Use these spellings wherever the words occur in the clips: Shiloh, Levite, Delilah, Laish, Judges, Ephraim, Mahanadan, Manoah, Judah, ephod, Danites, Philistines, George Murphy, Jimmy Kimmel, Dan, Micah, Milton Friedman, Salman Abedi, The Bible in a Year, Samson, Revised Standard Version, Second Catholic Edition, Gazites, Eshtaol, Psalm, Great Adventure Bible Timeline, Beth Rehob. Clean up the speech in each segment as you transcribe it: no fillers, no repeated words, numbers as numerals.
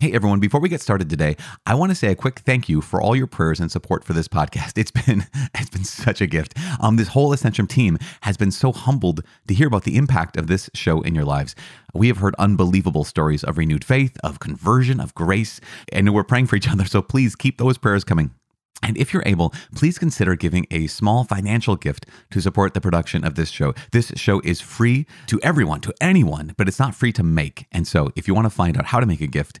Hey everyone, before we get started today, I want to say a quick thank you for all your prayers and support for this podcast. It's been such a gift. This whole Ascension team has been so humbled to hear about the impact of this show in your lives. We have heard unbelievable stories of renewed faith, of conversion, of grace, and we're praying for each other, so please keep those prayers coming. And if you're able, please consider giving a small financial gift to support the production of this show. This show is free to everyone, to anyone, but it's not free to make. And so if you want to find out how to make a gift,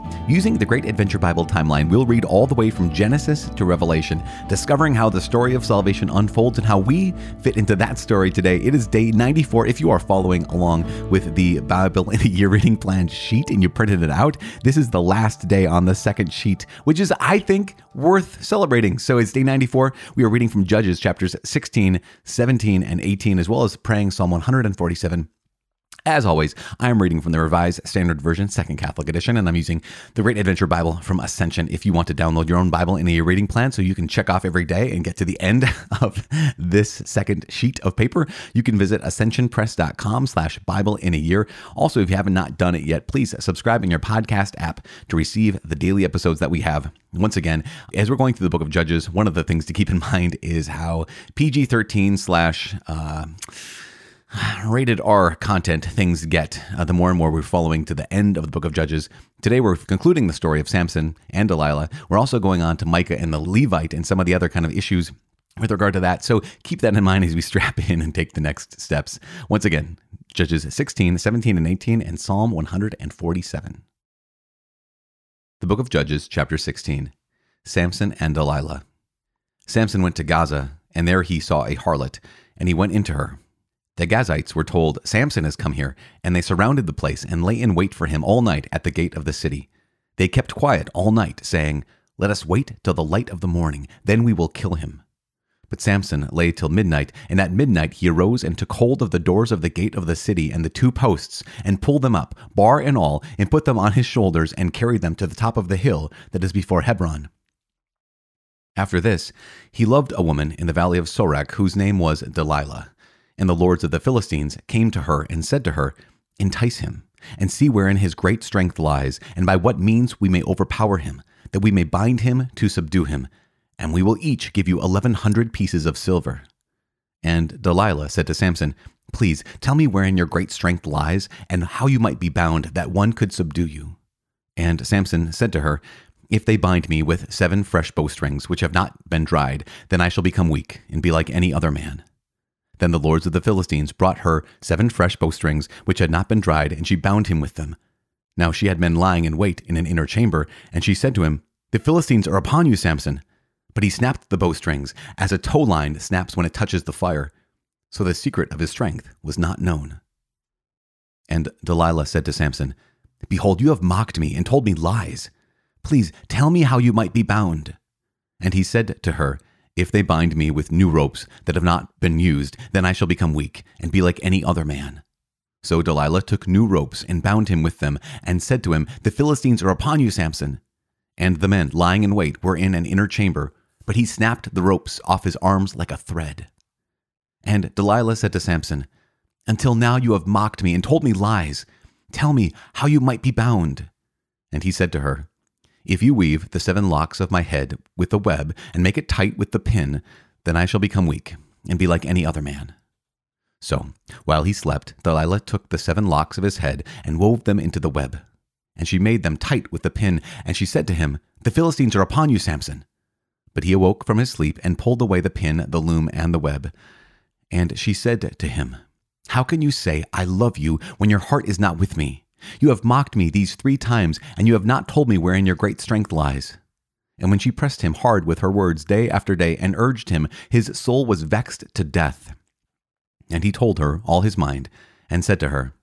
Using the Great Adventure Bible Timeline, we'll read all the way from Genesis to Revelation, discovering how the story of salvation unfolds and how we fit into that story today. It is day 94. If you are following along with the Bible in a Year reading plan sheet and you printed it out, this is the last day on the second sheet, which is, I think, worth celebrating. So it's day 94. We are reading from Judges chapters 16, 17, and 18, as well as praying Psalm 147. As always, I'm reading from the Revised Standard Version, Second Catholic Edition, and I'm using the Great Adventure Bible from Ascension. If you want to download your own Bible in a Year reading plan so you can check off every day and get to the end of this second sheet of paper, you can visit Ascensionpress.com/Bible in a year. Also, if you have not done it yet, please subscribe in your podcast app to receive the daily episodes that we have. Once again, as we're going through the book of Judges, one of the things to keep in mind is how PG-13 slash... rated R content things get the more and more we're following to the end of the book of Judges. Today we're concluding the story of Samson and Delilah. We're also going on to Micah and the Levite and some of the other kind of issues with regard to that. So keep that in mind as we strap in and take the next steps. Once again, Judges 16, 17, and 18, and Psalm 147. The book of Judges, chapter 16, Samson and Delilah. Samson went to Gaza, and there he saw a harlot, and he went into her. The Gazites were told, "Samson has come here," and they surrounded the place and lay in wait for him all night at the gate of the city. They kept quiet all night, saying, "Let us wait till the light of the morning, then we will kill him." But Samson lay till midnight, and at midnight he arose and took hold of the doors of the gate of the city and the two posts, and pulled them up, bar and all, and put them on his shoulders, and carried them to the top of the hill that is before Hebron. After this, he loved a woman in the valley of Sorek, whose name was Delilah. And the lords of the Philistines came to her and said to her, "Entice him, and see wherein his great strength lies, and by what means we may overpower him, that we may bind him to subdue him, and we will each give you 1,100 pieces of silver." And Delilah said to Samson, "Please tell me wherein your great strength lies, and how you might be bound, that one could subdue you." And Samson said to her, "If they bind me with 7 fresh bowstrings, which have not been dried, then I shall become weak, and be like any other man." Then the lords of the Philistines brought her 7 fresh bowstrings, which had not been dried, and she bound him with them. Now she had men lying in wait in an inner chamber, and she said to him, "The Philistines are upon you, Samson." But he snapped the bowstrings, as a tow line snaps when it touches the fire. So the secret of his strength was not known. And Delilah said to Samson, "Behold, you have mocked me and told me lies. Please tell me how you might be bound." And he said to her, "If they bind me with new ropes that have not been used, then I shall become weak and be like any other man." So Delilah took new ropes and bound him with them and said to him, "The Philistines are upon you, Samson." And the men lying in wait were in an inner chamber, but he snapped the ropes off his arms like a thread. And Delilah said to Samson, "Until now you have mocked me and told me lies. Tell me how you might be bound." And he said to her, "If you weave the 7 locks of my head with a web and make it tight with the pin, then I shall become weak and be like any other man." So, while he slept, Delilah took the 7 locks of his head and wove them into the web. And she made them tight with the pin, and she said to him, "The Philistines are upon you, Samson." But he awoke from his sleep and pulled away the pin, the loom, and the web. And she said to him, "How can you say, 'I love you,' when your heart is not with me? You have mocked me these 3 times, and you have not told me wherein your great strength lies." And when she pressed him hard with her words day after day and urged him, his soul was vexed to death. And he told her all his mind and said to her,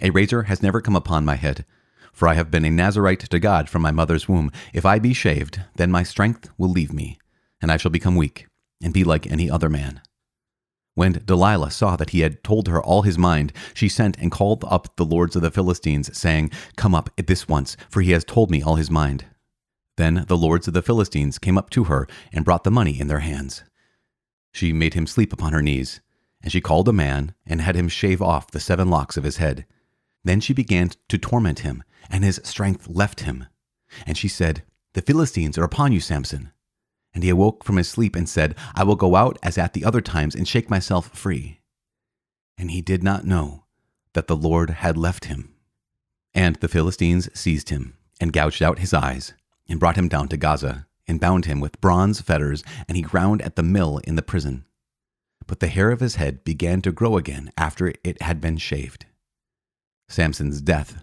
"A razor has never come upon my head, for I have been a Nazirite to God from my mother's womb. If I be shaved, then my strength will leave me, and I shall become weak and be like any other man." When Delilah saw that he had told her all his mind, she sent and called up the lords of the Philistines, saying, "Come up at this once, for he has told me all his mind." Then the lords of the Philistines came up to her and brought the money in their hands. She made him sleep upon her knees, and she called a man and had him shave off the 7 locks of his head. Then she began to torment him, and his strength left him. And she said, "The Philistines are upon you, Samson." And he awoke from his sleep and said, "I will go out as at the other times and shake myself free." And he did not know that the Lord had left him. And the Philistines seized him and gouged out his eyes and brought him down to Gaza and bound him with bronze fetters, and he ground at the mill in the prison. But the hair of his head began to grow again after it had been shaved. Samson's death.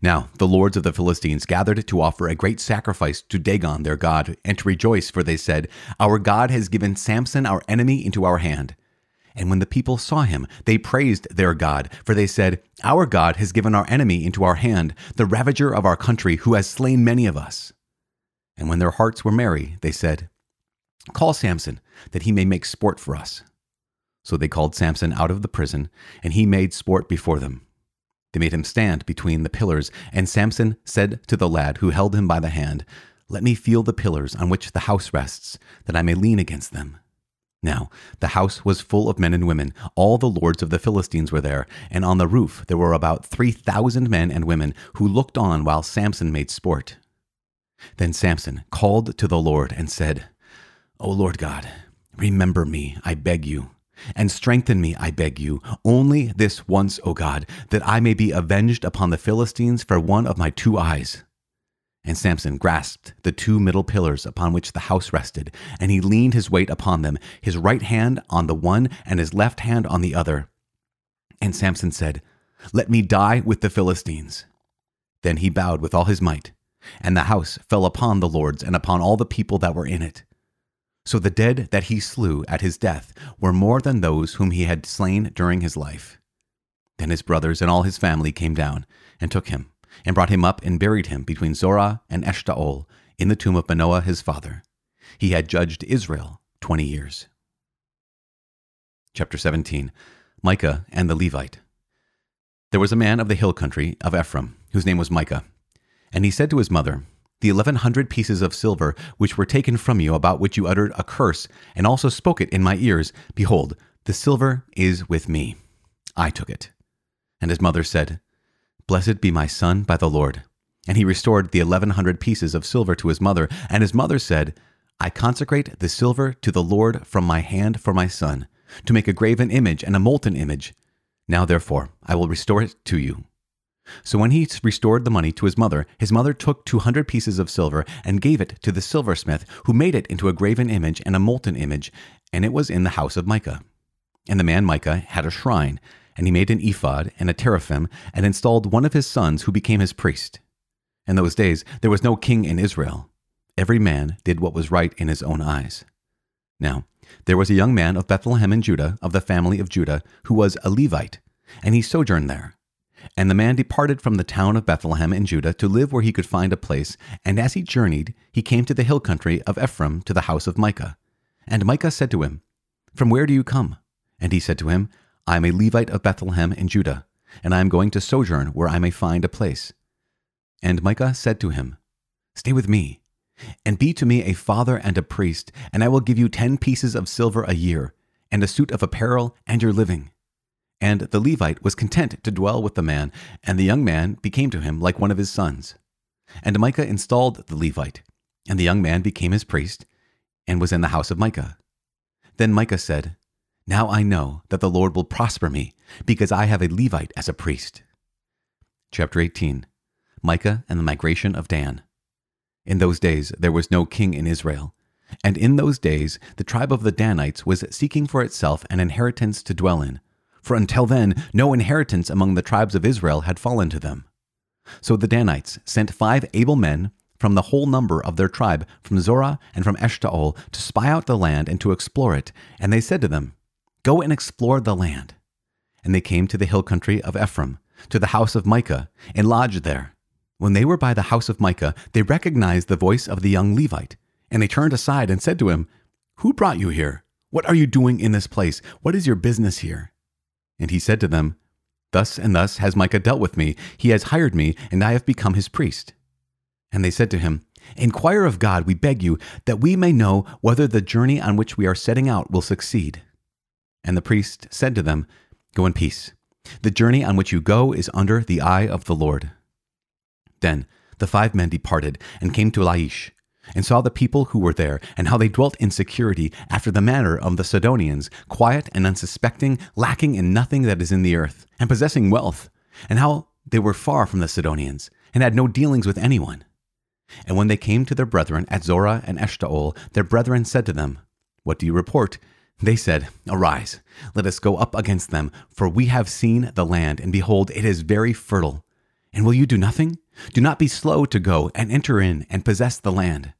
Now the lords of the Philistines gathered to offer a great sacrifice to Dagon their god, and to rejoice, for they said, "Our God has given Samson our enemy into our hand." And when the people saw him, they praised their God, for they said, "Our God has given our enemy into our hand, the ravager of our country, who has slain many of us." And when their hearts were merry, they said, "Call Samson, that he may make sport for us." So they called Samson out of the prison, and he made sport before them. They made him stand between the pillars, and Samson said to the lad who held him by the hand, "Let me feel the pillars on which the house rests, that I may lean against them." Now the house was full of men and women. All the lords of the Philistines were there, and on the roof there were about 3,000 men and women who looked on while Samson made sport. Then Samson called to the Lord and said, "O Lord God, remember me, I beg you. And strengthen me, I beg you, only this once, O God, that I may be avenged upon the Philistines for one of my 2 eyes." And Samson grasped the 2 middle pillars upon which the house rested, and he leaned his weight upon them, his right hand on the one and his left hand on the other. And Samson said, "Let me die with the Philistines." Then he bowed with all his might, and the house fell upon the lords and upon all the people that were in it. So the dead that he slew at his death were more than those whom he had slain during his life. Then his brothers and all his family came down and took him and brought him up and buried him between Zorah and Eshtaol in the tomb of Manoah his father. He had judged Israel 20 years. Chapter 17. Micah and the Levite. There was a man of the hill country of Ephraim, whose name was Micah. And he said to his mother, "The 1,100 pieces of silver which were taken from you, about which you uttered a curse, and also spoke it in my ears, behold, the silver is with me. I took it." And his mother said, "Blessed be my son by the Lord." And he restored the 1,100 pieces of silver to his mother. And his mother said, "I consecrate the silver to the Lord from my hand for my son, to make a graven image and a molten image. Now therefore I will restore it to you." So when he restored the money to his mother took 200 pieces of silver and gave it to the silversmith, who made it into a graven image and a molten image, and it was in the house of Micah. And the man Micah had a shrine, and he made an ephod and a teraphim, and installed one of his sons, who became his priest. In those days there was no king in Israel. Every man did what was right in his own eyes. Now there was a young man of Bethlehem in Judah, of the family of Judah, who was a Levite, and he sojourned there. And the man departed from the town of Bethlehem in Judah to live where he could find a place, and as he journeyed, he came to the hill country of Ephraim, to the house of Micah. And Micah said to him, "From where do you come?" And he said to him, "I am a Levite of Bethlehem in Judah, and I am going to sojourn where I may find a place." And Micah said to him, "Stay with me, and be to me a father and a priest, and I will give you 10 pieces of silver a year, and a suit of apparel, and your living." And the Levite was content to dwell with the man, and the young man became to him like one of his sons. And Micah installed the Levite, and the young man became his priest, and was in the house of Micah. Then Micah said, "Now I know that the Lord will prosper me, because I have a Levite as a priest." Chapter 18. Micah and the migration of Dan. In those days there was no king in Israel, and in those days the tribe of the Danites was seeking for itself an inheritance to dwell in, for until then no inheritance among the tribes of Israel had fallen to them. So the Danites sent 5 able men from the whole number of their tribe, from Zorah and from Eshtaol, to spy out the land and to explore it. And they said to them, "Go and explore the land." And they came to the hill country of Ephraim, to the house of Micah, and lodged there. When they were by the house of Micah, they recognized the voice of the young Levite, and they turned aside and said to him, "Who brought you here? What are you doing in this place? What is your business here? And he said to them, Thus and thus has Micah dealt with me. He has hired me, and I have become his priest. And they said to him, Inquire of God, we beg you, that we may know whether the journey on which we are setting out will succeed. And the priest said to them, Go in peace. The journey on which you go is under the eye of the Lord. Then the five men departed and came to Laish, and saw the people who were there, and how they dwelt in security after the manner of the Sidonians, quiet and unsuspecting, lacking in nothing that is in the earth, and possessing wealth, and how they were far from the Sidonians, and had no dealings with anyone. And when they came to their brethren at Zorah and Eshtaol, their brethren said to them, What do you report? They said, Arise, let us go up against them, for we have seen the land, and behold, it is very fertile. And will you do nothing? Do not be slow to go and enter in and possess the land.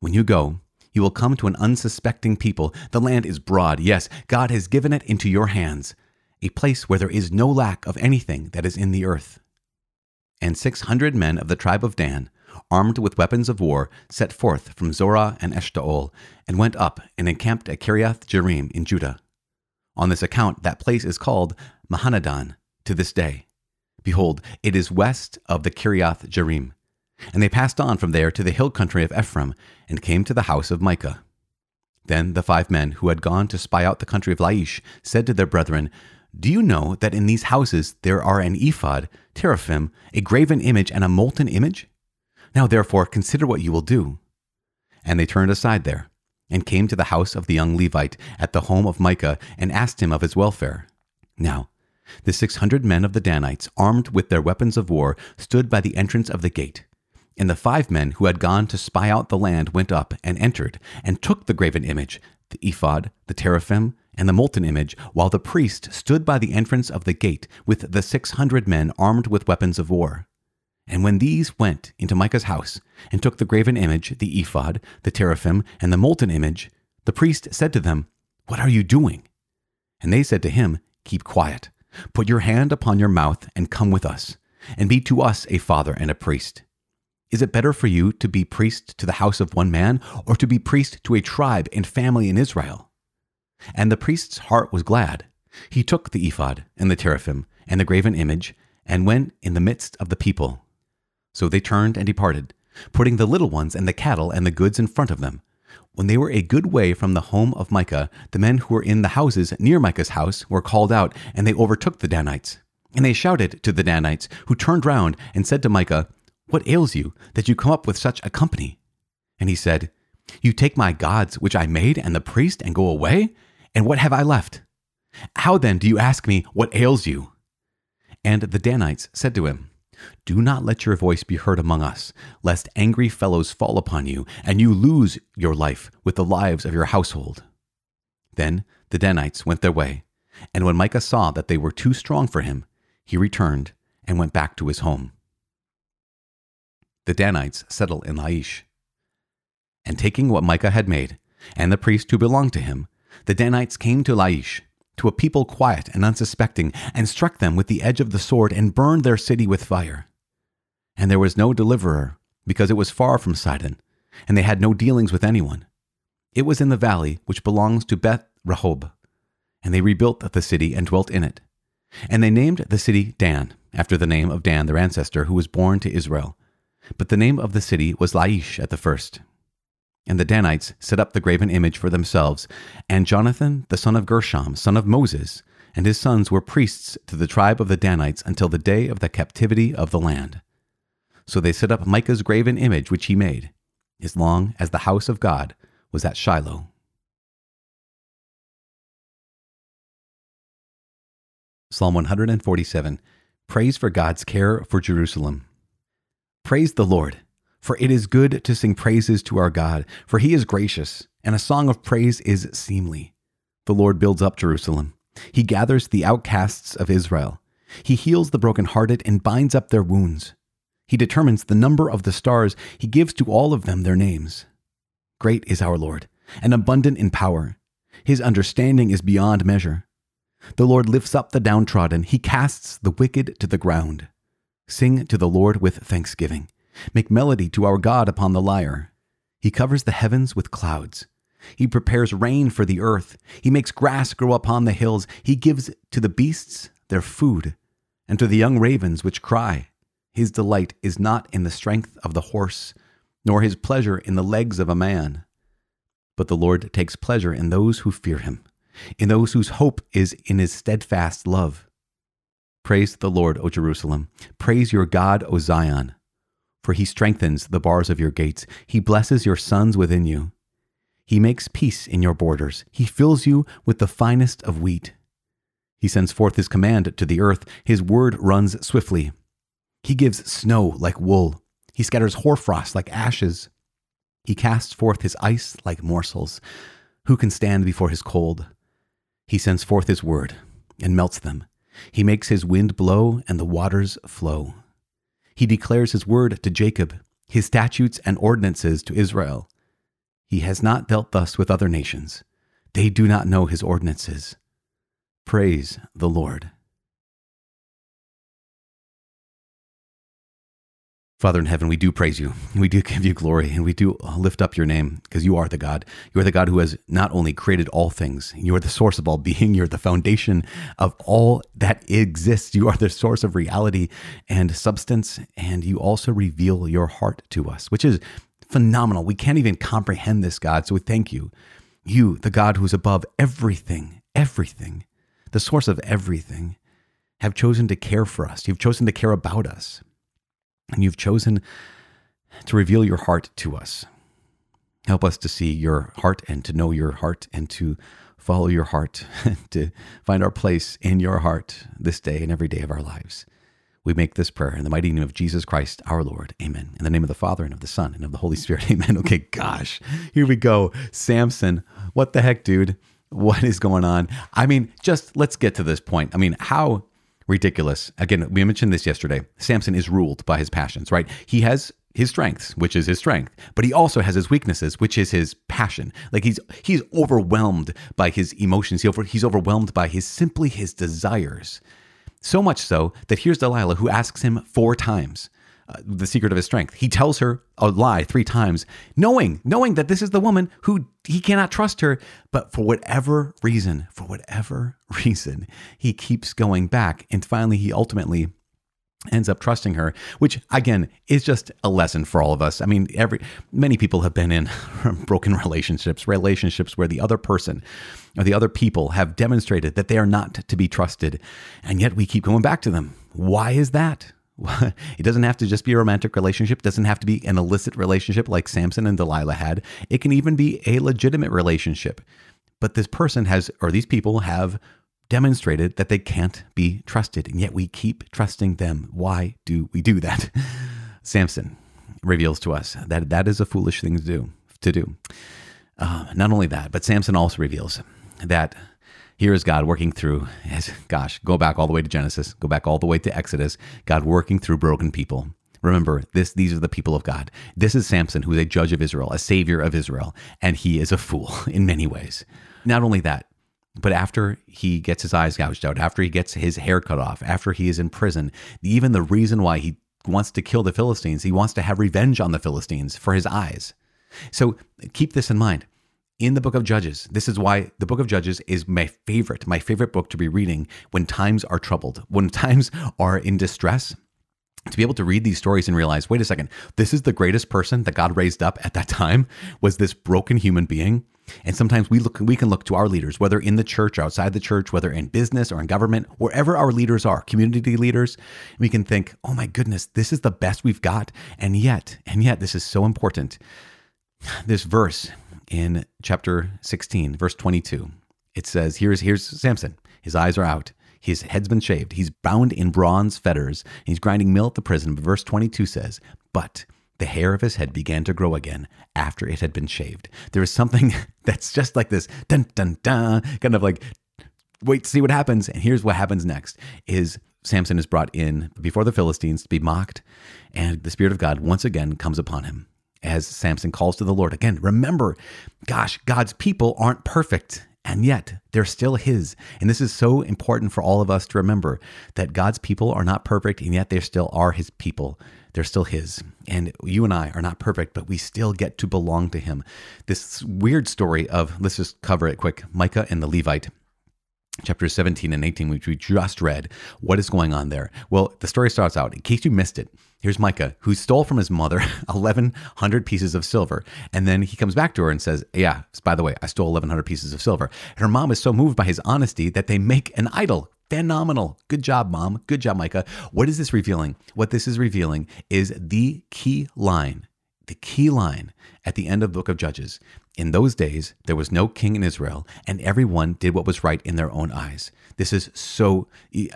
When you go, you will come to an unsuspecting people. The land is broad, yes, God has given it into your hands, a place where there is no lack of anything that is in the earth. And 600 men of the tribe of Dan, armed with weapons of war, set forth from Zorah and Eshtaol, and went up and encamped at Kiriath-Jerim in Judah. On this account, that place is called Mahanadan to this day. Behold, it is west of the Kiriath-Jerim. And they passed on from there to the hill country of Ephraim, and came to the house of Micah. Then the five men who had gone to spy out the country of Laish said to their brethren, Do you know that in these houses there are an ephod, teraphim, a graven image, and a molten image? Now therefore consider what you will do. And they turned aside there, and came to the house of the young Levite at the home of Micah, and asked him of his welfare. Now the 600 men of the Danites, armed with their weapons of war, stood by the entrance of the gate. And the five men who had gone to spy out the land went up and entered, and took the graven image, the ephod, the teraphim, and the molten image, while the priest stood by the entrance of the gate with the 600 men armed with weapons of war. And when these went into Micah's house, and took the graven image, the ephod, the teraphim, and the molten image, the priest said to them, What are you doing? And they said to him, Keep quiet, put your hand upon your mouth, and come with us, and be to us a father and a priest. Is it better for you to be priest to the house of one man, or to be priest to a tribe and family in Israel? And the priest's heart was glad. He took the ephod, and the teraphim, and the graven image, and went in the midst of the people. So they turned and departed, putting the little ones and the cattle and the goods in front of them. When they were a good way from the home of Micah, the men who were in the houses near Micah's house were called out, and they overtook the Danites. And they shouted to the Danites, who turned round and said to Micah, What ails you, that you come up with such a company? And he said, You take my gods, which I made, and the priest, and go away? And what have I left? How then do you ask me, What ails you? And the Danites said to him, Do not let your voice be heard among us, lest angry fellows fall upon you, and you lose your life with the lives of your household. Then the Danites went their way, and when Micah saw that they were too strong for him, he returned and went back to his home. The Danites settle in Laish. And taking what Micah had made, and the priest who belonged to him, the Danites came to Laish, to a people quiet and unsuspecting, and struck them with the edge of the sword, and burned their city with fire. And there was no deliverer, because it was far from Sidon, and they had no dealings with anyone. It was in the valley which belongs to Beth Rehob, and they rebuilt the city and dwelt in it. And they named the city Dan, after the name of Dan their ancestor, who was born to Israel. But the name of the city was Laish at the first. And the Danites set up the graven image for themselves, and Jonathan the son of Gershom, son of Moses, and his sons were priests to the tribe of the Danites until the day of the captivity of the land. So they set up Micah's graven image which he made, as long as the house of God was at Shiloh. Psalm 147, Praise for God's care for Jerusalem. Praise the Lord. For it is good to sing praises to our God, for he is gracious, and a song of praise is seemly. The Lord builds up Jerusalem. He gathers the outcasts of Israel. He heals the brokenhearted and binds up their wounds. He determines the number of the stars. He gives to all of them their names. Great is our Lord, and abundant in power. His understanding is beyond measure. The Lord lifts up the downtrodden. He casts the wicked to the ground. Sing to the Lord with thanksgiving. Make melody to our God upon the lyre. He covers the heavens with clouds. He prepares rain for the earth. He makes grass grow upon the hills. He gives to the beasts their food, and to the young ravens which cry. His delight is not in the strength of the horse, nor his pleasure in the legs of a man. But the Lord takes pleasure in those who fear him, in those whose hope is in his steadfast love. Praise the Lord, O Jerusalem. Praise your God, O Zion. For he strengthens the bars of your gates. He blesses your sons within you. He makes peace in your borders. He fills you with the finest of wheat. He sends forth his command to the earth. His word runs swiftly. He gives snow like wool. He scatters hoarfrost like ashes. He casts forth his ice like morsels. Who can stand before his cold? He sends forth his word and melts them. He makes his wind blow and the waters flow. He declares his word to Jacob, his statutes and ordinances to Israel. He has not dealt thus with other nations. They do not know his ordinances. Praise the Lord. Father in heaven, we do praise you. We do give you glory, and we do lift up your name, because you are the God. You are the God who has not only created all things, you are the source of all being. You're the foundation of all that exists. You are the source of reality and substance, and you also reveal your heart to us, which is phenomenal. We can't even comprehend this, God, so we thank you. You, the God who's above everything, the source of everything, have chosen to care for us. You've chosen to care about us, and you've chosen to reveal your heart to us. Help us to see your heart and to know your heart and to follow your heart, to find our place in your heart this day and every day of our lives. We make this prayer in the mighty name of Jesus Christ, our Lord. Amen. In the name of the Father, and of the Son, and of the Holy Spirit. Amen. Okay, gosh, here we go. Samson, what the heck, dude? What is going on? I mean, just let's get to this point. I mean, how ridiculous. Again, we mentioned this yesterday. Samson is ruled by his passions, right? He has his strengths, which is his strength, but he also has his weaknesses, which is his passion. Like he's overwhelmed by his emotions. He's overwhelmed by his desires. So much so that here's Delilah, who asks him 4 times the secret of his strength. He tells her a lie 3 times, knowing that this is the woman who he cannot trust her. But for whatever reason, he keeps going back. And finally, he ultimately ends up trusting her, which again is just a lesson for all of us. I mean, many people have been in broken relationships where the other person or the other people have demonstrated that they are not to be trusted, and yet we keep going back to them. Why is that? It doesn't have to just be a romantic relationship. It doesn't have to be an illicit relationship like Samson and Delilah had. It can even be a legitimate relationship. But this person has, or these people have, demonstrated that they can't be trusted, and yet we keep trusting them. Why do we do that? Samson reveals to us that that is a foolish thing to do. Not only that, but Samson also reveals that here is God working through, go back all the way to Genesis, go back all the way to Exodus, God working through broken people. Remember, these are the people of God. This is Samson, who is a judge of Israel, a savior of Israel, and he is a fool in many ways. Not only that, but after he gets his eyes gouged out, after he gets his hair cut off, after he is in prison, even the reason why he wants to kill the Philistines, he wants to have revenge on the Philistines for his eyes. So keep this in mind. In the book of Judges, this is why the book of Judges is my favorite book to be reading when times are troubled, when times are in distress. To be able to read these stories and realize, wait a second, this is the greatest person that God raised up at that time, was this broken human being. And sometimes we can look to our leaders, whether in the church, outside the church, whether in business or in government, wherever our leaders are, community leaders, we can think, oh my goodness, this is the best we've got. And yet, this is so important. This verse in chapter 16, verse 22, it says, here's Samson. His eyes are out. His head's been shaved. He's bound in bronze fetters. He's grinding meal at the prison. But verse 22 says, but the hair of his head began to grow again after it had been shaved. There is something that's just like this, dun, dun, dun, kind of like, wait to see what happens. And here's what happens next is Samson is brought in before the Philistines to be mocked. And the Spirit of God once again comes upon him as Samson calls to the Lord. Again, remember, God's people aren't perfect. And yet, they're still his. And this is so important for all of us to remember that God's people are not perfect, and yet they still are his people. They're still his. And you and I are not perfect, but we still get to belong to him. This weird story of, let's just cover it quick, Micah and the Levite. Chapters 17 and 18, which we just read. What is going on there? Well, the story starts out, in case you missed it, here's Micah, who stole from his mother 1,100 pieces of silver. And then he comes back to her and says, yeah, by the way, I stole 1,100 pieces of silver. And her mom is so moved by his honesty that they make an idol. Phenomenal. Good job, Mom. Good job, Micah. What is this revealing? What this is revealing is the key line at the end of the book of Judges. In those days, there was no king in Israel, and everyone did what was right in their own eyes. This is so, you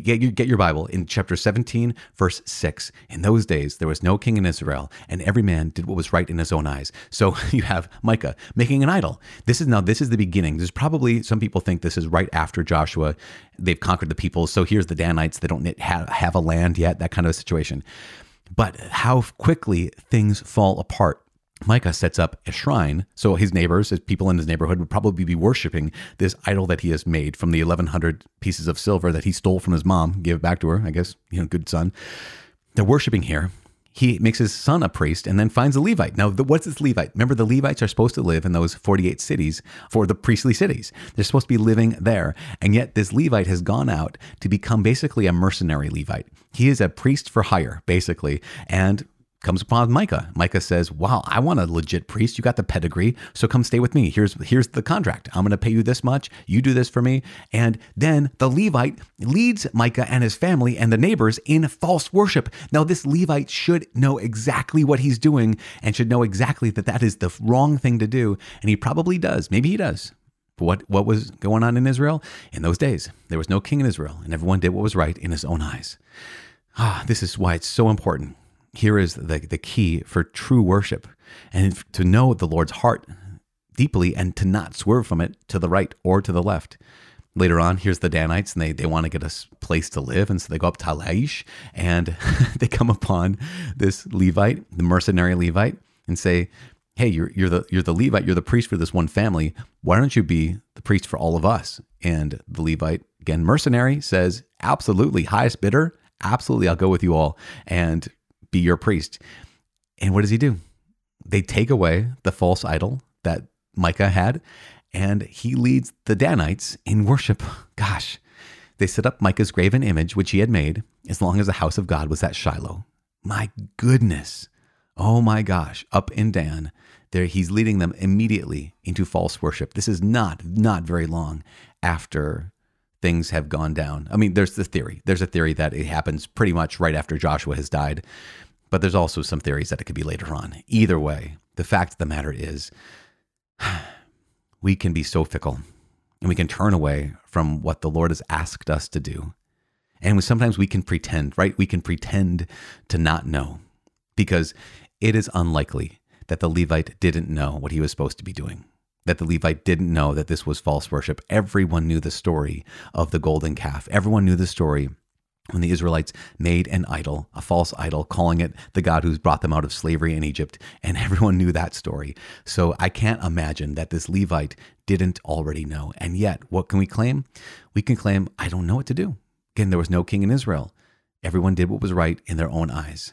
get your Bible in chapter 17, verse 6. In those days, there was no king in Israel, and every man did what was right in his own eyes. So you have Micah making an idol. This is the beginning. There's probably, some people think this is right after Joshua. They've conquered the people. So here's the Danites. They don't have a land yet, that kind of a situation. But how quickly things fall apart. Micah sets up a shrine, so his neighbors, his people in his neighborhood, would probably be worshiping this idol that he has made from the 1,100 pieces of silver that he stole from his mom, gave back to her, I guess, good son. They're worshiping here. He makes his son a priest and then finds a Levite. Now, what's this Levite? Remember, the Levites are supposed to live in those 48 cities for the priestly cities. They're supposed to be living there. And yet this Levite has gone out to become basically a mercenary Levite. He is a priest for hire, basically, and comes upon Micah. Micah says, wow, I want a legit priest. You got the pedigree. So come stay with me. Here's the contract. I'm going to pay you this much. You do this for me. And then the Levite leads Micah and his family and the neighbors in false worship. Now, this Levite should know exactly what he's doing and should know exactly that that is the wrong thing to do. And he probably does. Maybe he does. But what was going on in Israel? In those days, there was no king in Israel, and everyone did what was right in his own eyes. This is why it's so important. Here is the key for true worship, and to know the Lord's heart deeply and to not swerve from it to the right or to the left. Later on, here's the Danites, and they want to get a place to live, and so they go up to Laish, and they come upon this Levite, the mercenary Levite, and say, hey, you're the Levite, you're the priest for this one family. Why don't you be the priest for all of us? And the Levite, again, mercenary, says, absolutely, highest bidder, absolutely, I'll go with you all, and be your priest. And what does he do? They take away the false idol that Micah had, and he leads the Danites in worship. Gosh, they set up Micah's graven image, which he had made, as long as the house of God was at Shiloh. My goodness. Oh my gosh. Up in Dan, there he's leading them immediately into false worship. This is not very long after things have gone down. I mean, there's the theory. There's a theory that it happens pretty much right after Joshua has died, but there's also some theories that it could be later on. Either way, the fact of the matter is we can be so fickle, and we can turn away from what the Lord has asked us to do. And sometimes we can pretend, right? We can pretend to not know, because it is unlikely that the Levite didn't know what he was supposed to be doing, that the Levite didn't know that this was false worship. Everyone knew the story of the golden calf. Everyone knew the story when the Israelites made an idol, a false idol, calling it the God who's brought them out of slavery in Egypt. And everyone knew that story. So I can't imagine that this Levite didn't already know. And yet, what can we claim? We can claim, I don't know what to do. Again, there was no king in Israel. Everyone did what was right in their own eyes.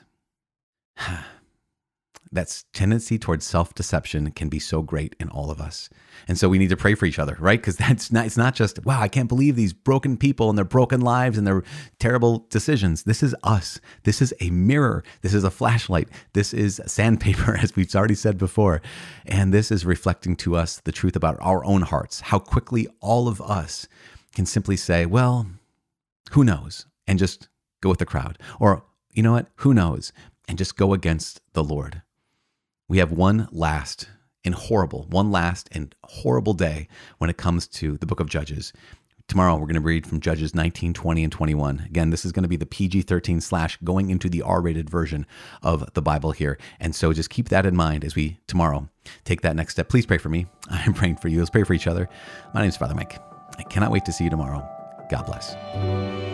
That tendency towards self-deception can be so great in all of us. And so we need to pray for each other, right? Because it's not just, wow, I can't believe these broken people and their broken lives and their terrible decisions. This is us. This is a mirror. This is a flashlight. This is sandpaper, as we've already said before. And this is reflecting to us the truth about our own hearts, how quickly all of us can simply say, well, who knows? And just go with the crowd. Or, you know what? Who knows? And just go against the Lord. We have one last and horrible day when it comes to the book of Judges. Tomorrow, we're going to read from Judges 19, 20, and 21. Again, this is going to be the PG-13 / going into the R-rated version of the Bible here. And so just keep that in mind as we, tomorrow, take that next step. Please pray for me. I am praying for you. Let's pray for each other. My name is Father Mike. I cannot wait to see you tomorrow. God bless.